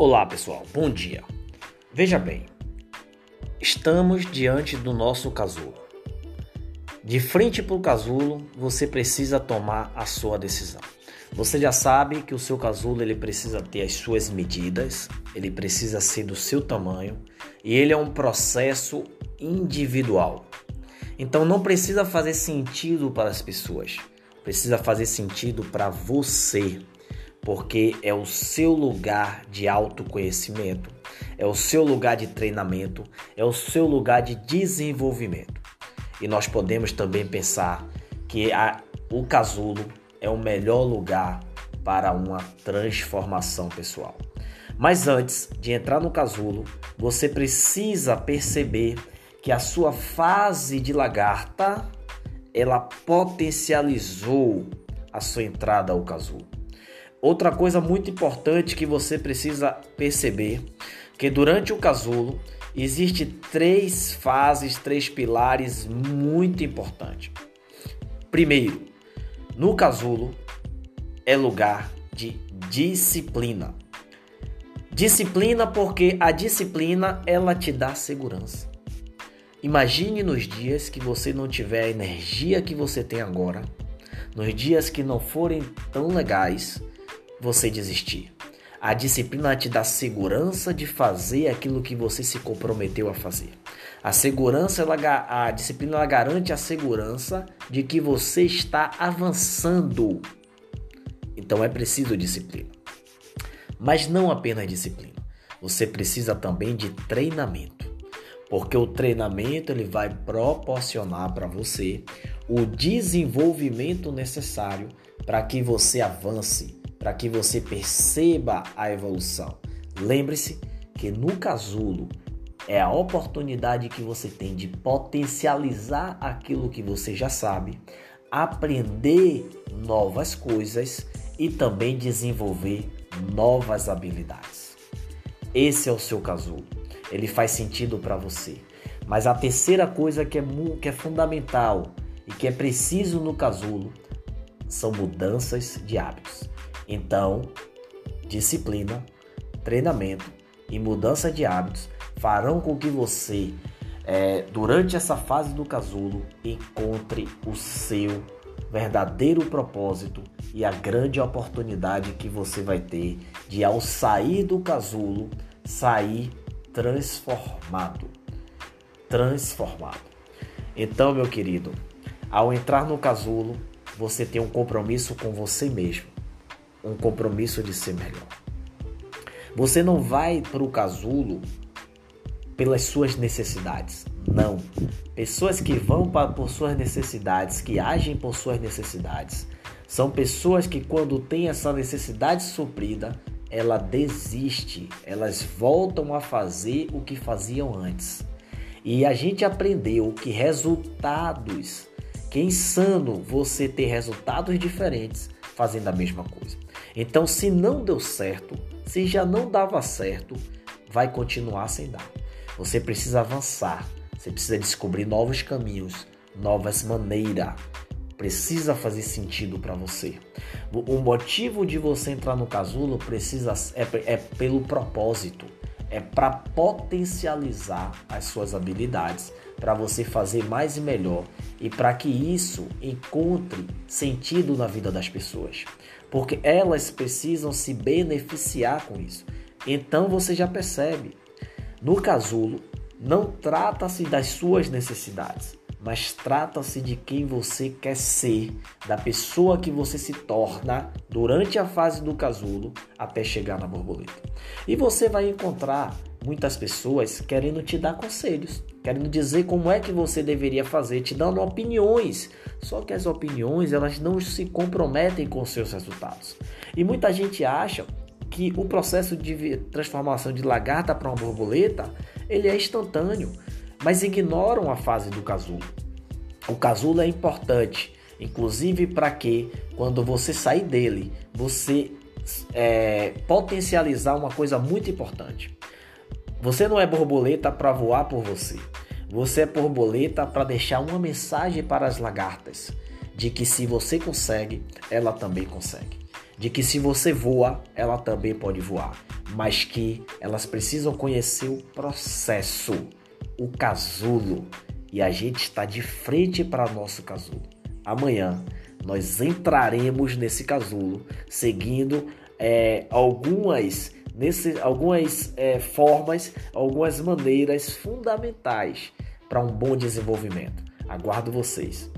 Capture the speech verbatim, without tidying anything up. Olá pessoal, bom dia. Veja bem, estamos diante do nosso casulo. De frente para o casulo, você precisa tomar a sua decisão. Você já sabe que o seu casulo ele precisa ter as suas medidas, ele precisa ser do seu tamanho e ele é um processo individual. Então não precisa fazer sentido para as pessoas, precisa fazer sentido para você. Porque é o seu lugar de autoconhecimento, é o seu lugar de treinamento, é o seu lugar de desenvolvimento. E nós podemos também pensar que a, o casulo é o melhor lugar para uma transformação pessoal. Mas antes de entrar no casulo, você precisa perceber que a sua fase de lagarta, ela potencializou a sua entrada ao casulo. Outra coisa muito importante que você precisa perceber, que durante o casulo existe três fases, três pilares muito importantes. Primeiro, no casulo é lugar de disciplina. Disciplina porque a disciplina ela te dá segurança. Imagine nos dias que você não tiver a energia que você tem agora, nos dias que não forem tão legais, você desistir. A disciplina te dá segurança de fazer aquilo que você se comprometeu a fazer. A segurança, ela, a disciplina ela garante a segurança de que você está avançando. Então é preciso disciplina. Mas não apenas disciplina. Você precisa também de treinamento. Porque o treinamento ele vai proporcionar para você o desenvolvimento necessário para que você avance, para que você perceba a evolução. Lembre-se que no casulo é a oportunidade que você tem de potencializar aquilo que você já sabe, aprender novas coisas e também desenvolver novas habilidades. Esse é o seu casulo. Ele faz sentido para você. Mas a terceira coisa que é, que é fundamental e que é preciso no casulo são mudanças de hábitos. Então, disciplina, treinamento e mudança de hábitos farão com que você, é, durante essa fase do casulo, encontre o seu verdadeiro propósito e a grande oportunidade que você vai ter de, ao sair do casulo, sair transformado. Transformado. Então, meu querido, ao entrar no casulo, você tem um compromisso com você mesmo. Um compromisso de ser melhor. Você não vai para o casulo pelas suas necessidades. Não. Pessoas que vão pra, por suas necessidades, que agem por suas necessidades, são pessoas que quando tem essa necessidade suprida, ela desiste. Elas voltam a fazer o que faziam antes. E a gente aprendeu que resultados, que é insano você ter resultados diferentes fazendo a mesma coisa. Então, se não deu certo, se já não dava certo, vai continuar sem dar. Você precisa avançar, você precisa descobrir novos caminhos, novas maneiras. Precisa fazer sentido para você. O motivo de você entrar no casulo precisa, é, é pelo propósito, é para potencializar as suas habilidades, para você fazer mais e melhor e para que isso encontre sentido na vida das pessoas, porque elas precisam se beneficiar com isso. Então você já percebe, no casulo não trata-se das suas necessidades, mas trata-se de quem você quer ser, da pessoa que você se torna durante a fase do casulo até chegar na borboleta. E você vai encontrar muitas pessoas querendo te dar conselhos, querendo dizer como é que você deveria fazer, te dando opiniões. Só que as opiniões, elas não se comprometem com seus resultados. E muita gente acha que o processo de transformação de lagarta para uma borboleta, ele é instantâneo, mas ignoram a fase do casulo. O casulo é importante, inclusive para que, quando você sair dele, você é, potencializar uma coisa muito importante. Você não é borboleta para voar por você. Você é borboleta para deixar uma mensagem para as lagartas de que se você consegue, ela também consegue. de que se você voa, ela também pode voar, mas que elas precisam conhecer o processo, o casulo, e a gente está de frente para nosso casulo. Amanhã nós entraremos nesse casulo, seguindo é, algumas, nesse, algumas é, formas, algumas maneiras fundamentais para um bom desenvolvimento. Aguardo vocês.